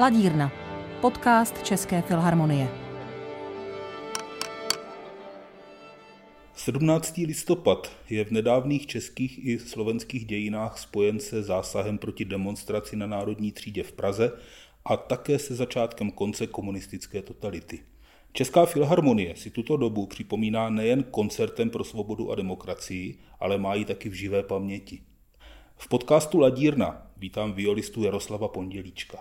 Ladírna, podcast České filharmonie. 17. listopad je v nedávných českých i slovenských dějinách spojen se zásahem proti demonstraci na Národní třídě v Praze a také se začátkem konce komunistické totality. Česká filharmonie si tuto dobu připomíná nejen koncertem pro svobodu a demokracii, ale má ji taky v živé paměti. V podcastu Ladírna vítám violistu Jaroslava Pondělíčka,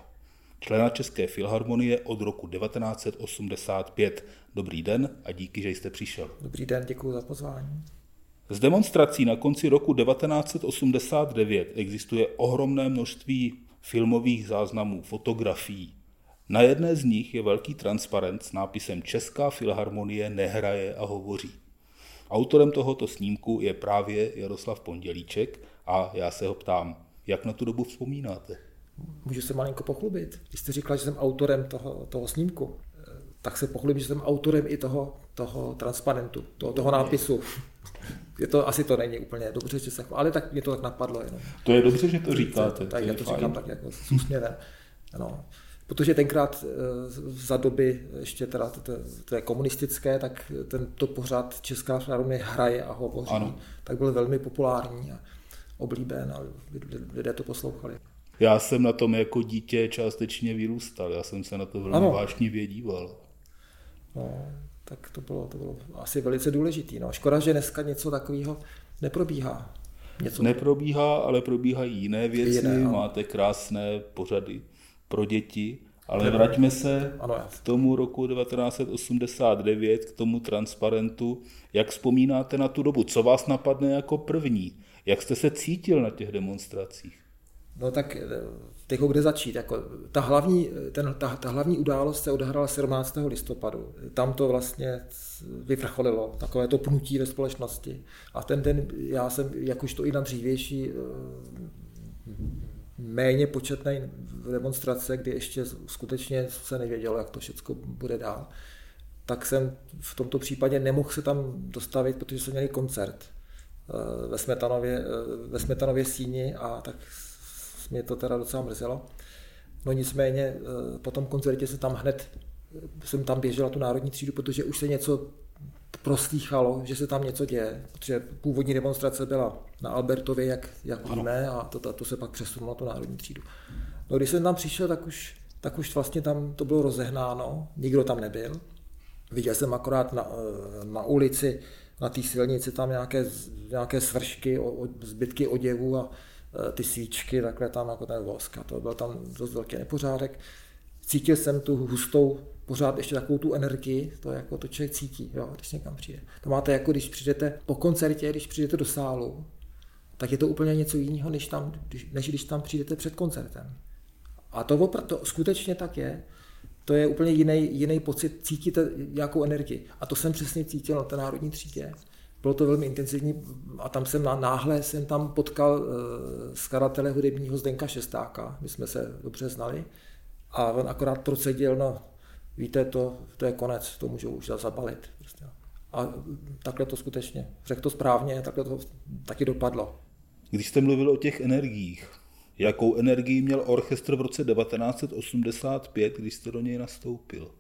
člena České filharmonie od roku 1985. Dobrý den a díky, že jste přišel. Dobrý den, děkuji za pozvání. Z demonstrací na konci roku 1989 existuje ohromné množství filmových záznamů, fotografií. Na jedné z nich je velký transparent s nápisem Česká filharmonie nehraje a hovoří. Autorem tohoto snímku je právě Jaroslav Pondělíček a já se ho ptám, jak na tu dobu vzpomínáte? Můžu se malinko pochlubit. Když jste říkala, že jsem autorem toho snímku, tak se pochlubím, že jsem autorem i toho transparentu, toho nápisu. Je to, asi to není úplně dobře, že se, ale tak, mě to tak napadlo. Jenom. To je dobře, že to říkáte. Tak, já to říkám tak jako s úsměvem. Ano. Protože tenkrát za doby ještě teda to je komunistické, tak to pořád Česká filharmonie hraje a hovoří, ano. Tak byl velmi populární a oblíben a lidé to poslouchali. Já jsem na tom jako dítě částečně vyrůstal, já jsem se na to velmi vášnivě díval. No, tak to bylo asi velice důležitý. No. Škoda, že dneska něco takového neprobíhá. Neprobíhá, ale probíhají jiné věci, máte krásné pořady pro děti, ale vraťme se k tomu roku 1989, k tomu transparentu. Jak vzpomínáte na tu dobu? Co vás napadne jako první? Jak jste se cítil na těch demonstracích? No tak teď kde začít? Jako, ta hlavní událost se odehrála 17. listopadu. Tam to vlastně vyvrcholilo, takové to pnutí ve společnosti. A ten den já jsem, jak už to i na dřívější méně početné demonstrace, kdy ještě skutečně se nevědělo, jak to všechno bude dál, tak jsem v tomto případě nemohl se tam dostavit, protože jsme měli koncert ve Smetanově síni a tak mě to teda docela mrzelo. No nicméně po tom koncertě jsem tam běžel na tu Národní třídu, protože už se něco proslýchalo, že se tam něco děje, protože původní demonstrace byla na Albertově, jak víme, a to se pak přesunulo na tu Národní třídu. No když jsem tam přišel, tak už vlastně tam to bylo rozehnáno, nikdo tam nebyl. Viděl jsem akorát na ulici, na té silnici tam nějaké svršky, zbytky oděvů a ty svíčky, takhle tam jako ten vosk a to byl tam dost velký nepořádek. Cítil jsem tu hustou, pořád ještě takovou tu energii, to jako to člověk cítí, jo, když někam přijde. To máte jako, když přijdete po koncertě, když přijdete do sálu, tak je to úplně něco jiného, než když tam přijdete před koncertem. A to skutečně tak je, to je úplně jiný pocit, cítíte nějakou energii. A to jsem přesně cítil na té Národní třídě. Bylo to velmi intenzivní a tam jsem náhle potkal skladatele hudebního Zdenka Šestáka, my jsme se dobře znali, a on akorát procedil, no víte, to je konec, to můžu už zabalit. Prostě. A takhle to skutečně, řekl to správně, takhle to taky dopadlo. Když jste mluvil o těch energiích, jakou energii měl orchestr v roce 1985, když jste do něj nastoupil?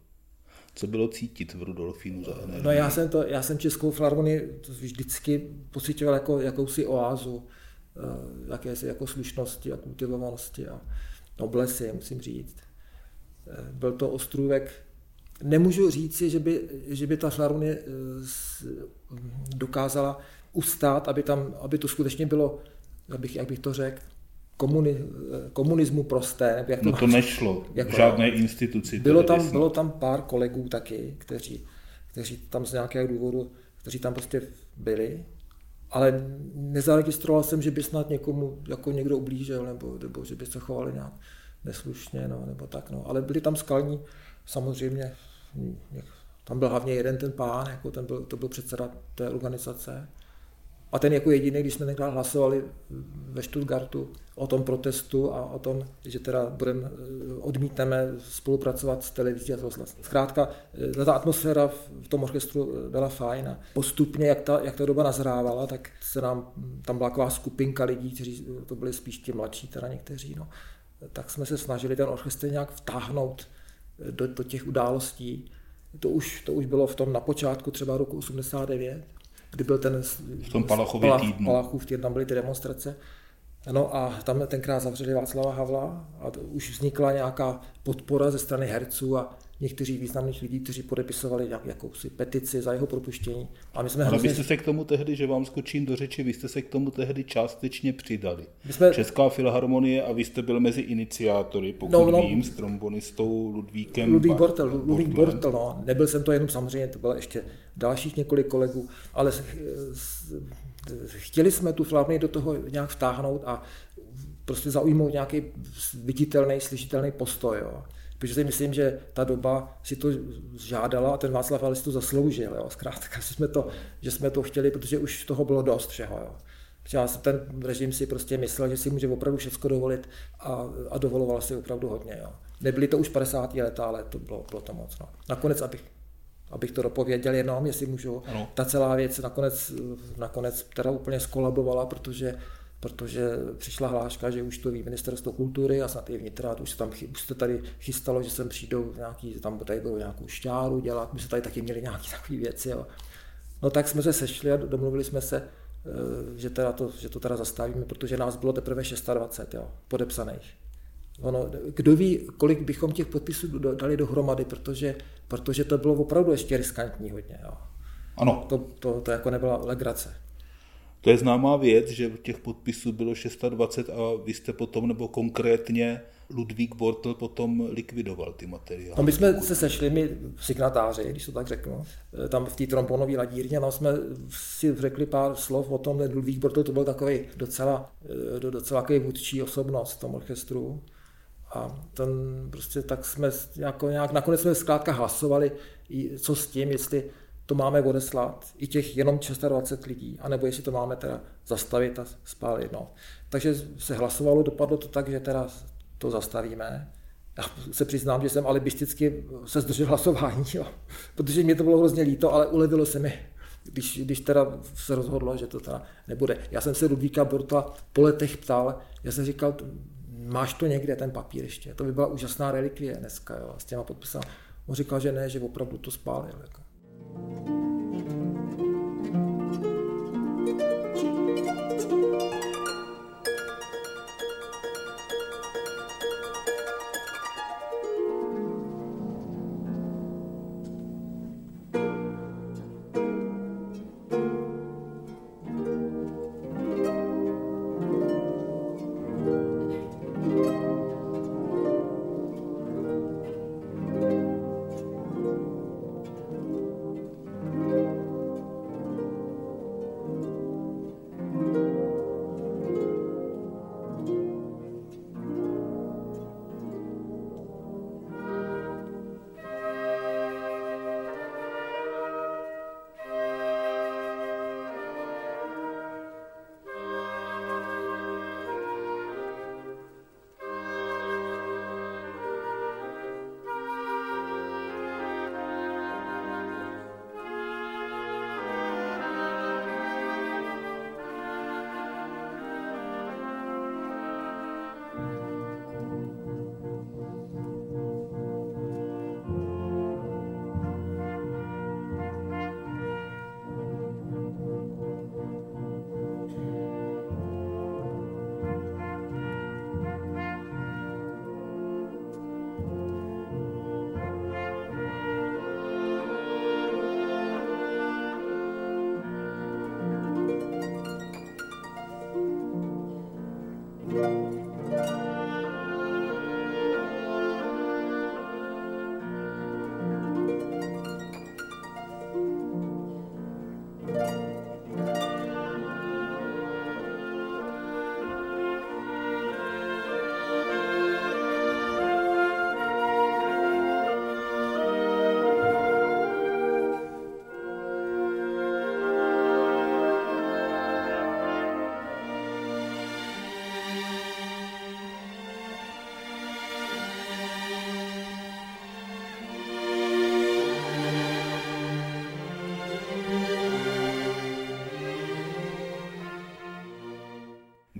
Co bylo cítit v Rudolfínu za energii? No já jsem Českou filharmonii vždycky pocitoval jako jakousi oázu, jako slušnosti a kultivovanosti a noblesy, musím říct. Byl to ostrůvek, nemůžu říci, že by ta filharmonie dokázala ustát, aby to skutečně bylo, jak bych to řekl, komunismu prosté. Nebo jak to nešlo, jako, žádné instituci. Bylo tam pár kolegů taky, kteří tam z nějakého důvodu, kteří tam prostě byli, ale nezaregistroval jsem, že by snad někomu jako někdo ublížil, nebo že by se chovali nějak neslušně, no, nebo tak. No. Ale byli tam skalní, samozřejmě, tam byl hlavně jeden ten pán, jako to byl předseda té organizace. A ten jako jediný, když jsme tenkrát hlasovali ve Stuttgartu o tom protestu a o tom, že teda odmítneme spolupracovat s televizí a s rozhlasem. Zkrátka, ta atmosféra v tom orchestru byla fajn a postupně, jak ta doba nazrávala, tak se nám, tam byla taková skupinka lidí, kteří to byli spíš ti mladší, teda někteří, no. tak jsme se snažili ten orchestr nějak vtáhnout do těch událostí. To už bylo v tom na počátku třeba roku 89, kdy byl ten v tom Palachův týden, tam byly ty demonstrace. No a tam tenkrát zavřeli Václava Havla a už vznikla nějaká podpora ze strany herců a někteří významných lidí, kteří podepisovali jakousi petici za jeho propuštění. A my jsme hrozně... vy jste se k tomu tehdy, že vám skočím do řeči, vy jste se k tomu tehdy částečně přidali. Česká filharmonie a vy jste byl mezi iniciátory, pokud vím, s trombonistou Ludvíkem. Ludvík Bortl, no. Nebyl jsem to jenom samozřejmě, to bylo ještě dalších několik kolegů, ale chtěli jsme tu filharmonii do toho nějak vtáhnout a prostě zaujmout nějaký viditelný, slyšitelný postoj, jo. Protože si myslím, že ta doba si to žádala a ten Václav Havel si to zasloužil. Jo? Zkrátka, že jsme to chtěli, protože už toho bylo dost všeho. Jo? Protože ten režim si prostě myslel, že si může opravdu všechno dovolit a dovoloval si opravdu hodně. Jo? Nebyly to už 50. leta, ale to bylo to moc. No. Nakonec, abych to dopověděl jenom, jestli můžu, ano. Ta celá věc nakonec teda úplně skolabovala, protože přišla hláška, že už to ví ministerstvo kultury a snad i vnitra, už se tady chystalo, že sem přijdou nějaký, tam tady budou nějakou šťáru dělat, my jsme tady taky měli nějaké takové věci. Jo. No tak jsme se sešli a domluvili jsme se, že to teda zastavíme, protože nás bylo teprve 26 jo, podepsaných. Ono, kdo ví, kolik bychom těch podpisů dali dohromady, protože to bylo opravdu ještě riskantní hodně. Jo. Ano. To jako nebyla legrace. To je známá věc, že těch podpisů bylo 26 a vy jste potom, nebo konkrétně Ludvík Bortl potom likvidoval ty materiály. No my jsme se sešli, my signatáři, když to tak řeknu, tam v té trombonové ladírně, tam jsme si řekli pár slov o tom, že Ludvík Bortl to byl takový docela vůdčí osobnost v tom orchestru. A ten prostě tak jsme jako nějak, nakonec jsme zkrátka hlasovali, co s tím, jestli to máme odeslat, i těch jenom 26 lidí, anebo jestli to máme teda zastavit a spálit. No. Takže se hlasovalo, dopadlo to tak, že teda to zastavíme. Já se přiznám, že jsem alibisticky se zdržel hlasování, jo. Protože mě to bylo hrozně líto, ale ulevilo se mi, když teda se rozhodlo, že to teda nebude. Já jsem se Ludvíka Bortla po letech ptal, já jsem říkal, máš to někde, ten papír ještě, to by byla úžasná relikvie dneska, jo, s těma podpisama. On říkal, že ne, že opravdu to spálil, jako.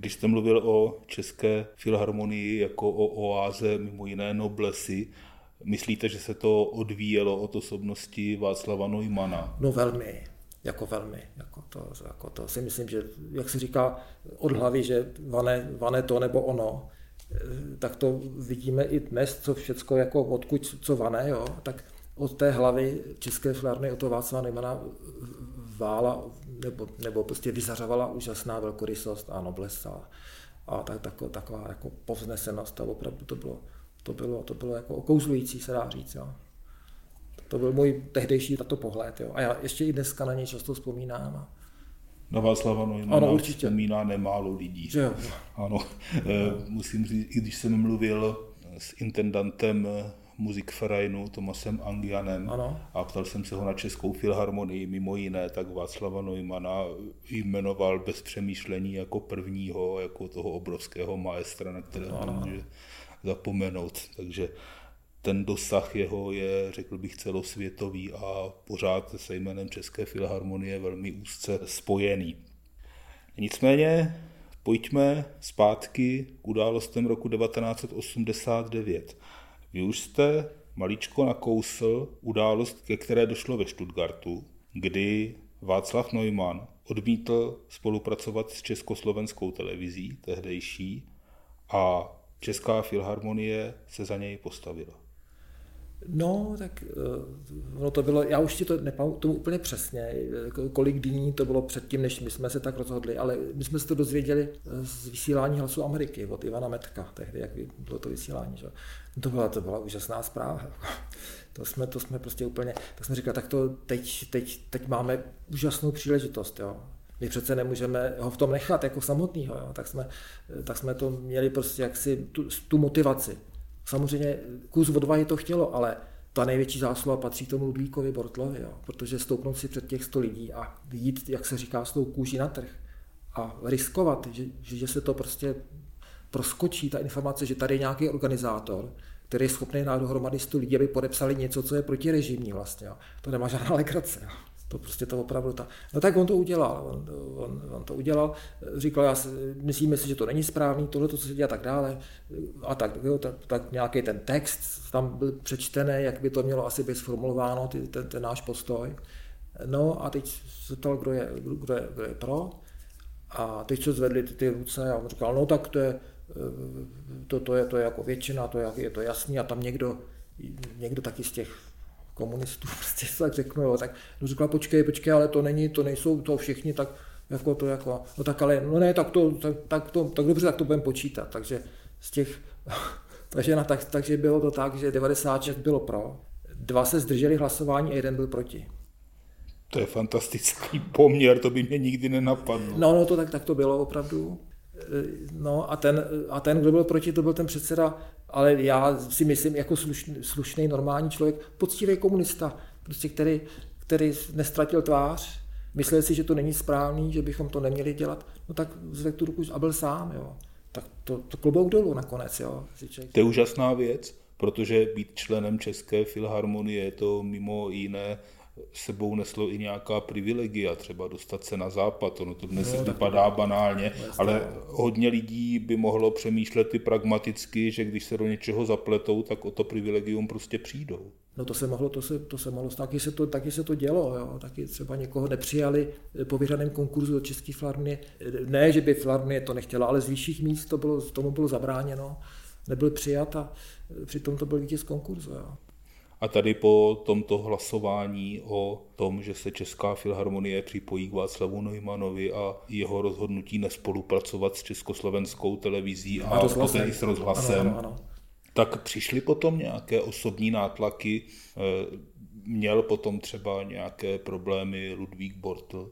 Když jste mluvil o České filharmonii jako o oáze mimo jiné noblesy, myslíte, že se to odvíjelo od osobnosti Václava Neumana? No velmi. Jako velmi, to si myslím, že, jak se říká od hlavy, že vane to nebo ono, tak to vidíme i dnes, co všecko, jako odkud, co vane, jo, tak od té hlavy České filharmonie, od toho Václava Neumana vála, nebo prostě vyzařovala úžasná velkorysost a noblesa a taková jako povznesenost, a opravdu to bylo jako okouzlující, se dá říct, jo. To byl můj tehdejší pohled, jo. A já ještě i dneska na něj často vzpomínám. Na Václava Neumana vzpomíná nemálo lidí. Jo. Ano, musím říct, i když jsem mluvil s intendantem Musikvereinu Tomasem Angianem, ano, a ptal jsem se ho na Českou filharmonii mimo jiné, tak Václava Neumana jmenoval bez přemýšlení jako prvního, jako toho obrovského maestra, na kterého nemůže zapomenout, takže ten dosah jeho je, řekl bych, celosvětový a pořád se jménem České filharmonie velmi úzce spojený. Nicméně pojďme zpátky k událostem roku 1989. Vy už jste maličko nakousl událost, ke které došlo ve Stuttgartu, kdy Václav Neumann odmítl spolupracovat s Československou televizí, tehdejší, a Česká filharmonie se za něj postavila. No, tak ono to bylo, já už si to nepamatuju úplně přesně, kolik dní to bylo předtím, než my jsme se tak rozhodli, ale my jsme se to dozvěděli z vysílání Hlasu Ameriky od Ivana Medka tehdy, jak bylo to vysílání, že? To byla úžasná zpráva. To jsme prostě úplně, tak jsme říkali, tak to teď máme úžasnou příležitost, jo. My přece nemůžeme ho v tom nechat jako samotnýho, jo. Tak jsme to měli prostě jaksi tu motivaci. Samozřejmě kus odvahy to chtělo, ale ta největší zásluha patří tomu Ludvíkovi Bortlovi, jo, protože stoupnout si před těch 100 lidí a jít, jak se říká, s tou kůží na trh a riskovat, že se to prostě proskočí, ta informace, že tady je nějaký organizátor, který je schopný dát dohromady 100 lidí, aby podepsali něco, co je protirežimní vlastně, jo. To nemá žádná legrace, jo. To prostě to opravdu ta... No tak on to udělal, on to udělal, říkal, myslíme si, že to není správný, tohle to, co se dělá, tak dále, a tak nějaký ten text tam byl přečtený, jak by to mělo asi být sformulováno, ten náš postoj. No a teď se ptal, kdo je pro, a teď se zvedli ty ruce a on říkal, no tak to je jako většina, to je jasný, a tam někdo taky z těch komunistů prostě tak řeknu, jo, tak řekla, počkej, ale to nejsou to všichni, tak jako to jako, no tak ale, no ne, tak dobře, tak to budeme počítat, takže z těch, takže bylo to tak, že 96 bylo pro, 2 se zdrželi hlasování a 1 byl proti. To je fantastický poměr, to by mě nikdy nenapadlo. No, to tak to bylo opravdu. No a ten, kdo byl proti, to byl ten předseda, ale já si myslím, jako slušný, normální člověk, poctivý komunista, prostě který nestratil tvář, myslel si, že to není správný, že bychom to neměli dělat, no tak zvedl tu ruku a byl sám, jo. Tak to klobouk dolů nakonec, jo. To je úžasná věc, protože být členem České filharmonie, to mimo jiné sebou neslo i nějaká privilegia, třeba dostat se na západ, ono to dnes vypadá banálně, ale hodně lidí by mohlo přemýšlet i pragmaticky, že když se do něčeho zapletou, tak o to privilegium prostě přijdou. No to se mohlo stát, taky se to dělo, jo. Taky třeba někoho nepřijali po vyhraném konkurzu do České filharmonie, ne, že by filharmonie to nechtěla, ale z vyšších míst tomu bylo zabráněno, nebyl přijat a přitom to byl vítěz konkurzu, jo. A tady po tomto hlasování o tom, že se Česká filharmonie připojí k Václavu Neumanovi a jeho rozhodnutí nespolupracovat s Československou televizí a poté i s rozhlasem, ano. Tak přišly potom nějaké osobní nátlaky, měl potom třeba nějaké problémy Ludvík Bortl?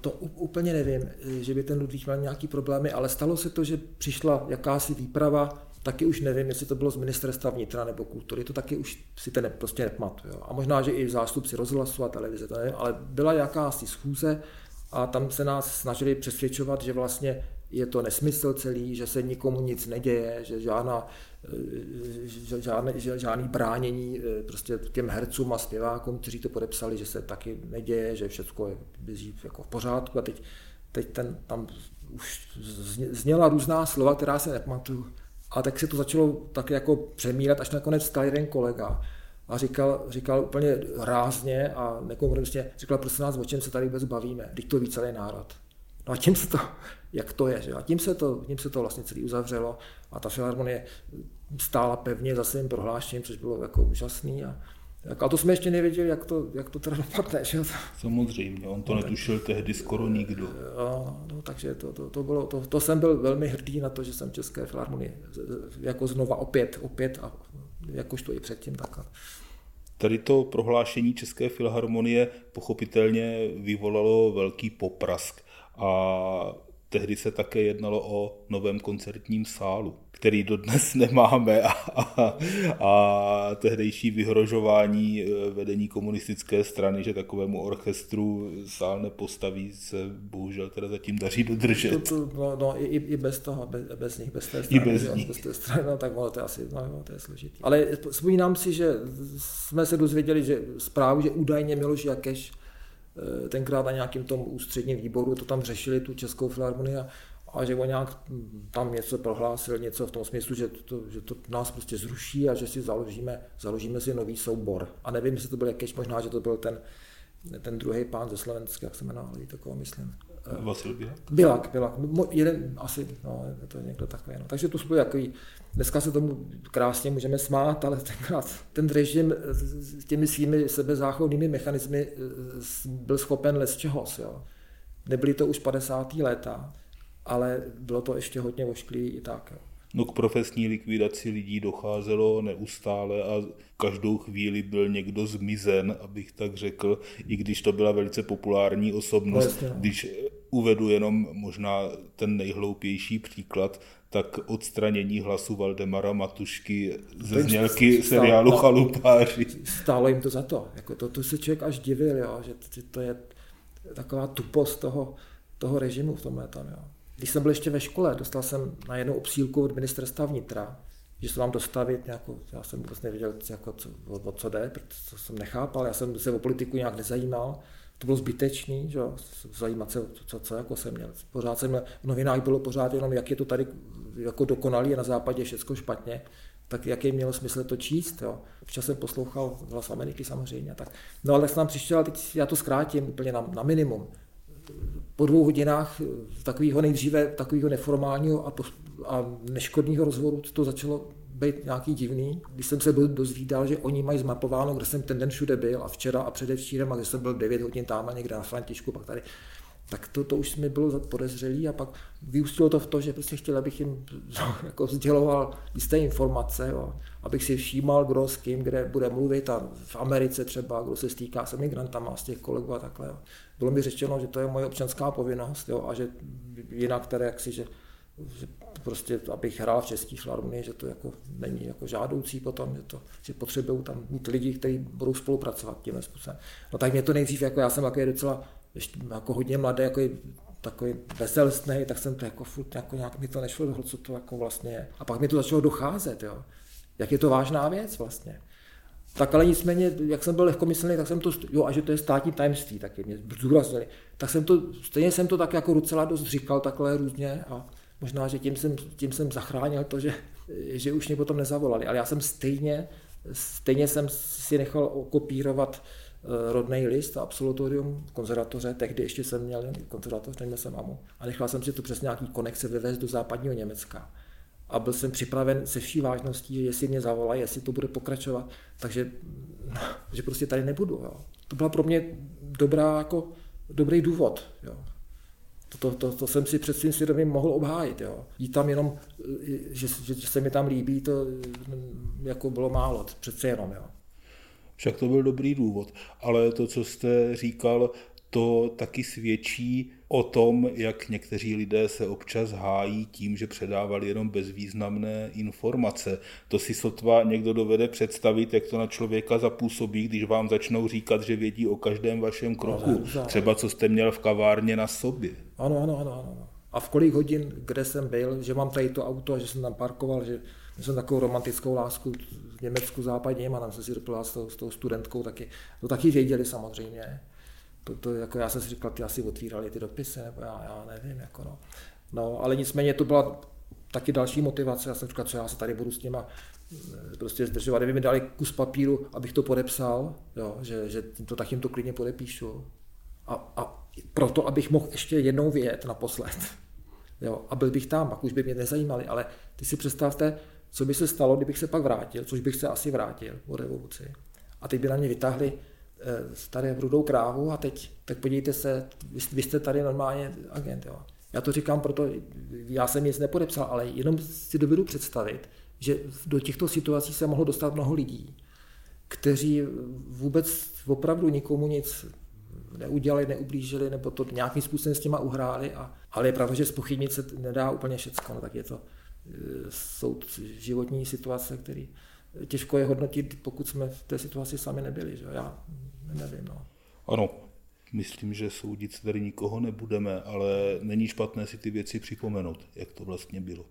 To úplně nevím, že by ten Ludvík měl nějaký problémy, ale stalo se to, že přišla jakási výprava. Taky už nevím, jestli to bylo z ministerstva vnitra nebo kultury, to taky už si ten prostě nepamatuju. A možná, že i zástupci rozhlasu a televize, to nevím, ale byla jakási schůze a tam se nás snažili přesvědčovat, že vlastně je to nesmysl celý, že se nikomu nic neděje, že žádný bránění prostě těm hercům a zpěvákům, kteří to podepsali, že se taky neděje, že všechno je jako v pořádku a teď ten tam už zněla různá slova, která se nepamatuju. A tak se to začalo tak jako přemírat, až nakonec stal jeden kolega a říkal úplně rázně a nekompromisně, říkal, prosím nás, o čem se tady vůbec bavíme, když to ví celý národ. No a tím se to, jak to je, že? A tím se to vlastně celý uzavřelo a ta filharmonie stála pevně za svým prohlášením, což bylo jako úžasný. A to jsme ještě nevěděli, jak to teda dopadne, že? Samozřejmě, on to netušil tehdy skoro nikdo. No, takže to bylo, to jsem byl velmi hrdý na to, že jsem v České filharmonii jako znova opět a jakož to i předtím tak. Tady to prohlášení České filharmonie pochopitelně vyvolalo velký poprask a tehdy se také jednalo o novém koncertním sálu, který dodnes nemáme a tehdejší vyhrožování vedení komunistické strany, že takovému orchestru sál nepostaví, se bohužel teda zatím daří dodržet. I bez toho, bez nich, bez té strany. No, tak ono to je asi, to je složitý. Ale vzpomínám si, že jsme se dozvěděli, že zprávu, že údajně Miloš Jakeš tenkrát na nějakým tom ústředním výboru to tam řešili, tu Českou filharmonii, a že on nějak tam něco prohlásil, něco v tom smyslu, že to nás prostě zruší a že si založíme si nový soubor. A nevím, jestli to byl Jakeš, možná, že to byl ten druhý pán ze Slovenska, jak se jmenoval, takového myslím. Vasil Bilak? Bilak. Jeden asi, to je někdo takový. Takže to bylo takový, dneska se tomu krásně můžeme smát, ale tenkrát ten režim s těmi svými sebezáchovnými mechanismy byl schopen lecčehos. Nebyly to už 50. léta, ale bylo to ještě hodně ošklivý i tak. Jo. No k profesní likvidaci lidí docházelo neustále a každou chvíli byl někdo zmizen, abych tak řekl, i když to byla velice populární osobnost. Vlastně. Když uvedu jenom možná ten nejhloupější příklad, tak odstranění hlasu Valdemara Matušky ze znělky seriálu Chalupáři. Stálo jim to za to. Jako to se člověk až divil, jo, že to je taková tupost toho režimu v tomhle tam. Jo. Když jsem byl ještě ve škole, dostal jsem na jednu obsílku od ministerstva vnitra, že se mám dostavit nějakou, já jsem vůbec nevěděl, jako co jde, protože jsem nechápal, já jsem se o politiku nějak nezajímal, to bylo zbytečný, že zajímat se, co jako jsem měl. Pořád jsem v novinách bylo pořád jenom, jak je to tady jako dokonalý, na západě všechno špatně, tak jaký mělo smysl to číst, jo. Včas jsem poslouchal Hlas Ameriky samozřejmě, tak. No ale tak jsem nám přištěl, teď já to zkrátím úplně na minimum. Po 2 hodinách takového nejdříve, takového neformálního a neškodného rozhovoru to začalo být nějaký divný. Když jsem se dozvídal, že oni mají zmapováno, kde jsem ten den všude byl a včera a předevčírem a kde jsem byl 9 hodin tam a někde na Františku, pak tady, tak to už mi bylo podezřelý a pak vyústilo to v to, že prostě chtěl, abych jim jako sděloval jisté informace, jo, abych si všímal, kdo s kým, kde bude mluvit a v Americe třeba, kdo se stýká s emigrantama, z těch kolegů a takhle. Jo. Bylo mi řečeno, že to je moje občanská povinnost, jo, a že jinak tady jaksi, že prostě abych hrál v České filharmonii, že to jako není jako žádoucí potom, že potřebují tam mít lidi, kteří budou spolupracovat tímhle způsobem. No tak mě to nejdřív, jako já jsem jako docela jako hodně mladý, jako takový veselstnej, tak jsem to jako furt jako nějak mi to nešlo, co to jako vlastně je. A pak mi to začalo docházet, jo. Jak je to vážná věc vlastně. Tak ale nicméně, jak jsem byl lehkomyslný, tak jsem to, a že to je státní tajemství, taky mě zdůraznili. Tak jsem to, stejně jsem to tak jako docela dost říkal takhle různě a možná, že tím jsem zachránil to, že už mě potom nezavolali. Ale já jsem stejně jsem si nechal okopírovat rodnej list a absolutorium konzervatoře, tehdy ještě jsem měl konzervatoř, neměl jsem AMU, a nechal jsem si to přes nějaký konexe vyvést do západního Německa. A byl jsem připraven se vší vážností, že jestli mě zavolají, jestli to bude pokračovat, takže že prostě tady nebudu. Jo. To byla pro mě dobrý důvod. Jo. To jsem si před svým svědomím mohl obhájit. Jo. Jít tam jenom, že se mi tam líbí, to jako bylo málo, přece jenom. Jo. Však to byl dobrý důvod, ale to, co jste říkal, to taky svědčí o tom, jak někteří lidé se občas hájí tím, že předávali jenom bezvýznamné informace. To si sotva někdo dovede představit, jak to na člověka zapůsobí, když vám začnou říkat, že vědí o každém vašem kroku, třeba co jste měl v kavárně na sobě. Ano. A v kolik hodin, kde jsem byl, že mám tady to auto a že jsem tam parkoval, že jsem takovou romantickou lásku v Německu západním a tam jsem si doplál s tou studentkou taky. To taky věděli samozřejmě. Jako já jsem si říkal, ty asi otvírali ty dopisy, nebo já nevím. No, ale nicméně to byla taky další motivace. Já jsem říkal, co já se tady budu s nima prostě zdržovat. Kdyby mi dali kus papíru, abych to podepsal, jo, že to tak jim to klidně podepíšu. A proto, abych mohl ještě jednou vyjet naposled. Jo, a byl bych tam, pak už by mě nezajímali, ale ty si představte, co by se stalo, kdybych se pak vrátil, což bych se asi vrátil po revoluci. A teď by na mě vytáhli staré rudou krávu a teď, tak podívejte se, vy jste tady normálně agent. Jo. Já to říkám, proto já jsem nic nepodepsal, ale jenom si dovedu představit, že do těchto situací se mohlo dostat mnoho lidí, kteří vůbec opravdu nikomu nic neudělali, neublížili, nebo to nějakým způsobem s těma uhráli, ale je pravda, že zpochybnit se nedá úplně všecko, no, tak je to, jsou životní situace, které těžko je hodnotit, pokud jsme v té situaci sami nebyli, že? Já nevím. No. Ano, myslím, že soudit tady nikoho nebudeme, ale není špatné si ty věci připomenout, jak to vlastně bylo.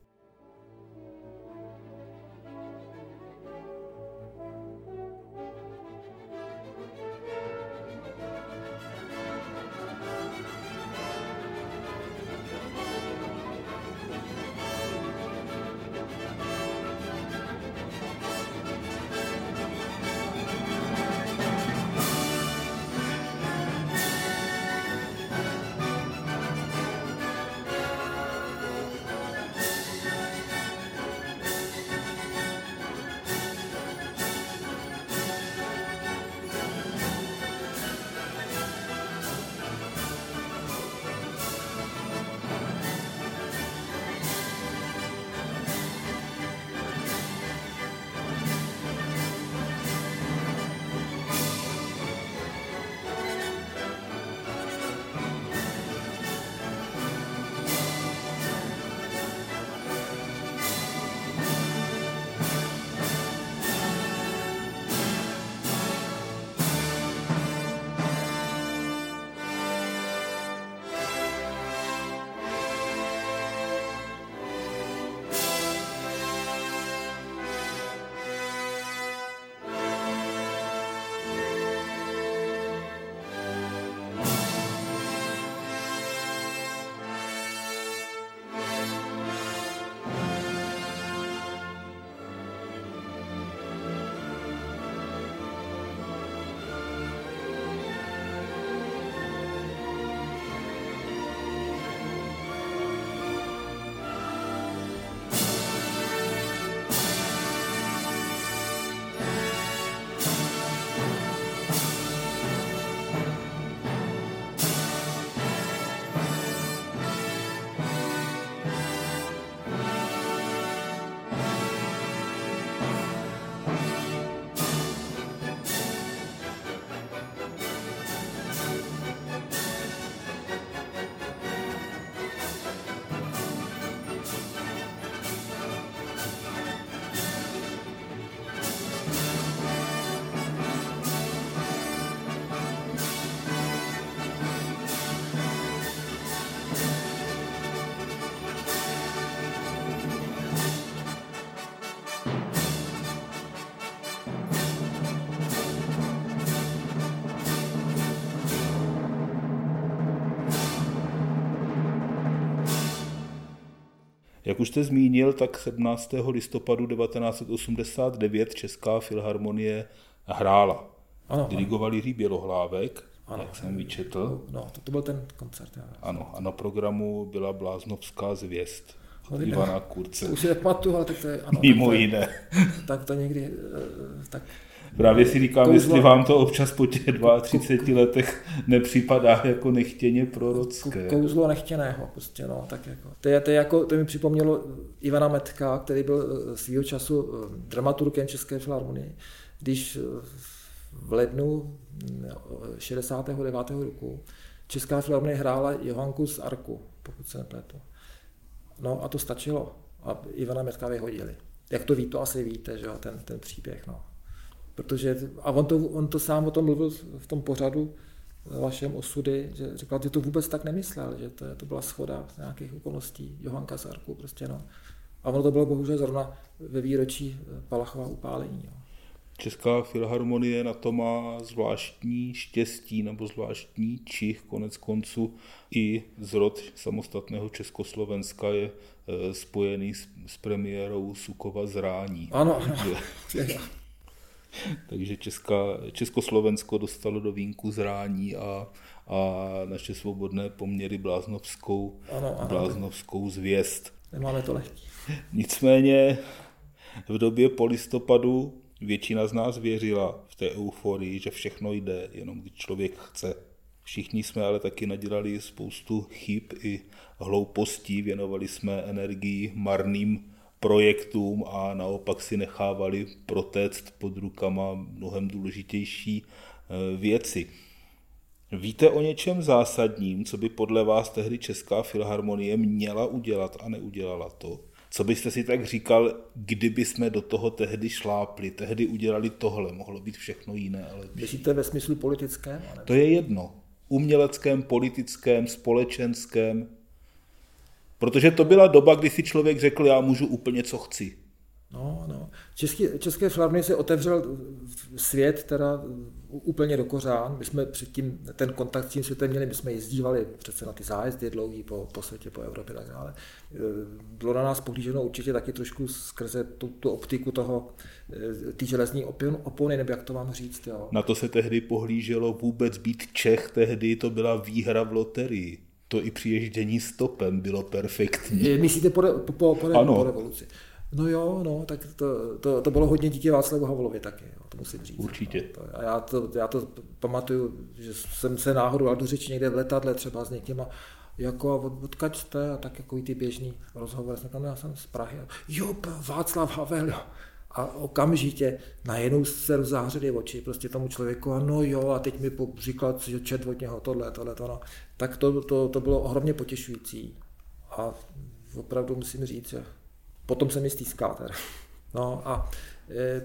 Jak už jste zmínil, tak 17. listopadu 1989 Česká filharmonie hrála. Ano, dirigoval Jiří Bělohlávek, ano, jak jsem vyčetl. No, to byl ten koncert. Ano, a na programu byla Bláznovská zvěst od Ivana Kurce. Už si nepamatuju, ale tak to je... Ano, mimo jiné. Tak to někdy... Tak... Právě si říkám, kouzlo, jestli vám to občas po těch 32 letech nepřipadá jako nechtěně prorocké. Kouzlo nechtěného, prostě, no, tak jako. To mi připomnělo Ivana Medka, který byl svýho času dramaturgem České filharmonie, když v lednu 69. roku Česká filharmonie hrála Johanku z Arku, pokud se nepletu. No a to stačilo. A Ivana Medka vyhodili. Jak to ví, to asi víte, že jo, ten příběh, no. Protože, a on to sám o tom mluvil v tom pořadu vašem Osudy, že říkal, že to vůbec tak nemyslel, že to byla shoda z nějakých okolností, Johanka z Arku, prostě, no. A ono to bylo bohužel zrovna ve výročí Palachova upálení. Jo. Česká filharmonie na to má zvláštní štěstí nebo zvláštní čich. Konec konců i zrod samostatného Československa je spojený s premiérou Sukova Zrání. Ano. Takže Československo dostalo do vínku Zrání a naše svobodné poměry bláznovskou zvěst. Nemáme to lehký. Nicméně v době po listopadu většina z nás věřila v té euforii, že všechno jde, jenom když člověk chce. Všichni jsme ale taky nadělali spoustu chyb i hloupostí, věnovali jsme energii marným projektům a naopak si nechávali protéct pod rukama mnohem důležitější věci. Víte o něčem zásadním, co by podle vás tehdy Česká filharmonie měla udělat a neudělala to? Co byste si tak říkal, kdyby jsme do toho tehdy šlápli, tehdy udělali tohle, mohlo být všechno jiné, ale... Myslíte ve smyslu politickém? Anebo? To je jedno. Uměleckém, politickém, společenském. Protože to byla doba, kdy si člověk řekl, já můžu úplně co chci. No. České filharmonie se otevřel svět teda úplně do kořán. My jsme předtím ten kontakt s tím světem měli, my jsme jezdívali přece na ty zájezdy dlouhý po světě, po Evropě a tak dále. Bylo na nás pohlíženo určitě taky trošku skrze tu optiku toho, ty železní opony, nebo jak to mám říct. Jo. Na to se tehdy pohlíželo, vůbec být Čech tehdy, to byla výhra v loterii. To i přiježdění stopem bylo perfektní. Myslíte po revoluci? No jo, tak to bylo hodně díky Václavu Havlovi taky, jo, to musím říct. Určitě. A já to pamatuju, že jsem se náhodou dal do řeči někde v letadle třeba s někým a jako odkud jste a tak jako ty běžný rozhovor. Já jsem z Prahy. Jo, Václav Havel. A okamžitě najednou se rozářily oči prostě tomu člověku a no jo, a teď mi říkal, že čet od něho tohle. No. Tak to bylo ohromně potěšující a opravdu musím říct, že potom se mi stýská teda. No a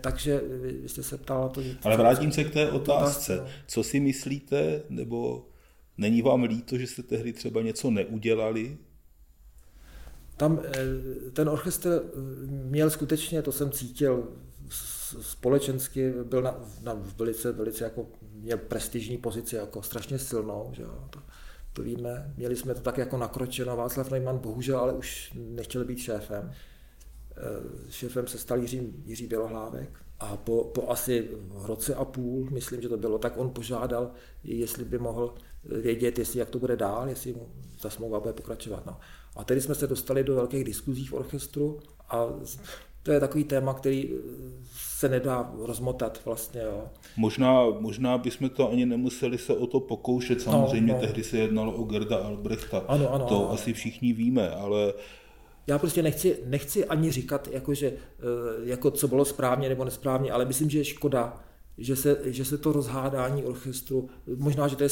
takže vy jste se ptala to... Ale vrátím se k té otázce. Co si myslíte, nebo není vám líto, že jste tehdy třeba něco neudělali? Tam ten orchestr měl skutečně, to jsem cítil společensky, byl na velice jako měl prestižní pozici, jako strašně silnou, že jo. To víme, měli jsme to tak jako nakročeno. Václav Neumann bohužel ale už nechtěl být šéfem. Šéfem se stal Jiří Bělohlávek a po asi roce a půl, myslím, že to bylo, tak on požádal, jestli by mohl vědět, jak to bude dál, jestli ta smlouva bude pokračovat. No. A tedy jsme se dostali do velkých diskuzí v orchestru a to je takový téma, který se nedá rozmotat vlastně. Jo. Možná bychom to ani nemuseli se o to pokoušet, samozřejmě. Tehdy se jednalo o Gerda Albrechta, ano, asi všichni víme, ale... Já prostě nechci ani říkat, jako co bylo správně nebo nesprávně, ale myslím, že je škoda, že se to rozhádání orchestru, možná, že to je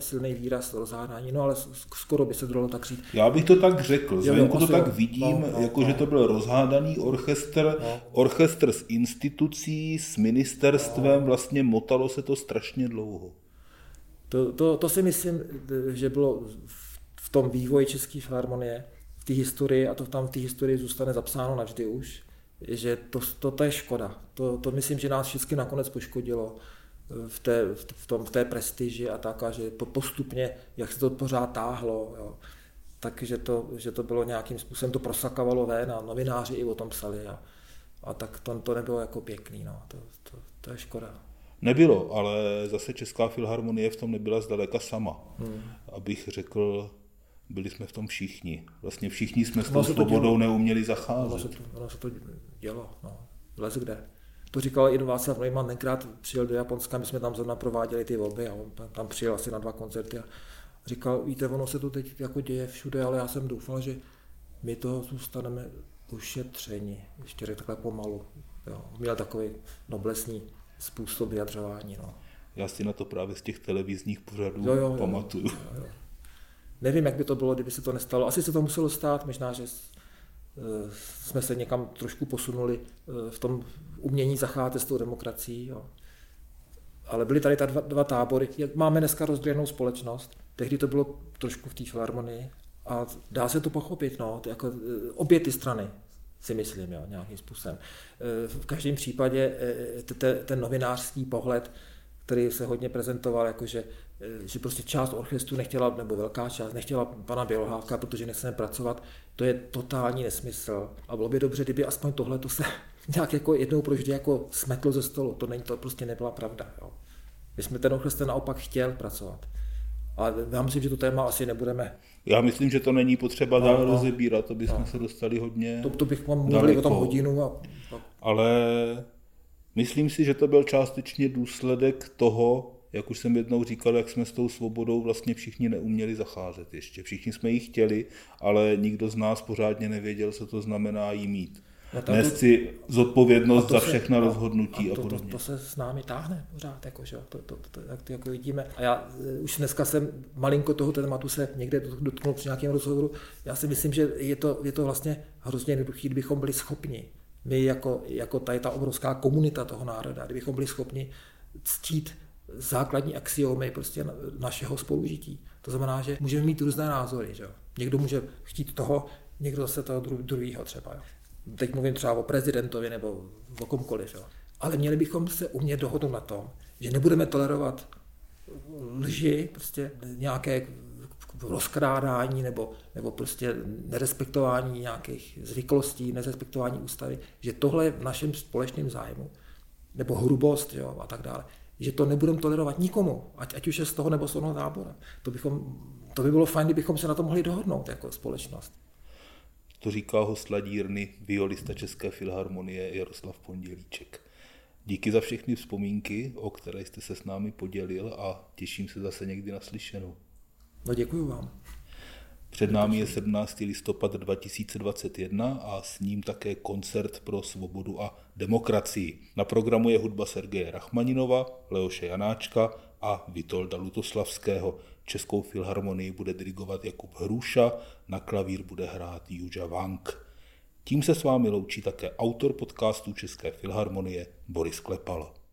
silný výraz rozhádání, ale skoro by se dalo tak říct. Já bych to tak řekl, zvenku to tak vidím, že to byl rozhádaný orchestr, orchestr s institucí, s ministerstvem, vlastně motalo se to strašně dlouho. To si myslím, že bylo v tom vývoji České filharmonie, v té historii, a to tam v té historii zůstane zapsáno navždy už, že to je škoda. To myslím, že nás všichni nakonec poškodilo v té prestiži a tak, a že postupně, jak se to pořád táhlo, jo, takže že to bylo nějakým způsobem, to prosakavalo ven a novináři i o tom psali a tak to nebylo jako pěkný, to je škoda. Nebylo, ale zase Česká filharmonie v tom nebyla zdaleka sama, abych řekl. Byli jsme v tom všichni. Vlastně všichni jsme s tou svobodou neuměli zacházet. Ono se to dělo. Leze kde. To říkal i Václav Neumann, tenkrát přijel do Japonska, my jsme tam zrovna prováděli ty volby a on tam přijel asi na 2 koncerty a říkal, víte, ono se to teď jako děje všude, ale já jsem doufal, že my toho zůstaneme ušetřeni. Ještě takhle pomalu. Jo. Měl takový noblesní způsob vyjadřování. No. Já si na to právě z těch televizních pořadů pamatuju. Jo. Nevím, jak by to bylo, kdyby se to nestalo. Asi se to muselo stát, možná, že jsme se někam trošku posunuli v tom umění zacházet s tou demokracií. Jo. Ale byly tady ta dva tábory. Máme dneska rozdílnou společnost, tehdy to bylo trošku v té filharmonii a dá se to pochopit. Jako obě ty strany si myslím, jo, nějakým způsobem. V každém případě ten novinářský pohled, který se hodně prezentoval, jakože že prostě část orchestru nechtěla, nebo velká část nechtěla pana Bělohlávka, protože nechceme pracovat, to je totální nesmysl. A bylo by dobře, kdyby aspoň tohle to se nějak jako jednou proždy jako smetlo ze stolu. To prostě nebyla pravda. Jo. My jsme ten orchestr naopak chtěl pracovat. Ale já myslím, že to téma asi nebudeme. Já myslím, že to není potřeba dál rozebírat, abychom se dostali hodně to bych vám mluvili o tom hodinu. Ale myslím si, že to byl částečně důsledek toho, jak už jsem jednou říkal, jak jsme s tou svobodou vlastně všichni neuměli zacházet ještě. Všichni jsme ji chtěli, ale nikdo z nás pořádně nevěděl, co to znamená jí mít. Nést si zodpovědnost za všechna rozhodnutí a podobně. To se s námi táhne pořád, jakože, to jako vidíme. A já už dneska jsem malinko toho tématu se někde dotknul při nějakém rozhovoru. Já si myslím, že je to vlastně hrozně jednoduché, kdybychom byli schopni, my jako tady ta obrovská komunita toho národa, kdybychom byli schopni ctít základní axiomy prostě našeho spolužití. To znamená, že můžeme mít různé názory. Že? Někdo může chtít toho, někdo zase toho druhého třeba. Jo? Teď mluvím třeba o prezidentovi nebo o komkoliv. Jo? Ale měli bychom se umět dohodnout na tom, že nebudeme tolerovat lži, prostě nějaké rozkrádání nebo prostě nerespektování nějakých zvyklostí, nerespektování ústavy, že tohle je v našem společném zájmu, nebo hrubost, jo, a tak dále. Že to nebudeme tolerovat nikomu, ať už je z toho nebo z onoho tábora. To by bylo fajn, kdybychom se na to mohli dohodnout jako společnost. To říká host Ladírny, violista České filharmonie Jaroslav Pondělíček. Díky za všechny vzpomínky, o které jste se s námi podělil, a těším se zase někdy na slyšenou. No děkuju vám. Před námi je 17. listopad 2021 a s ním také koncert pro svobodu a demokracii. Na programu je hudba Sergeje Rachmaninova, Leoše Janáčka a Vitolda Lutosławského. Českou filharmonii bude dirigovat Jakub Hruša, na klavír bude hrát Jüja Wang. Tím se s vámi loučí také autor podcastu České filharmonie Boris Klepalo.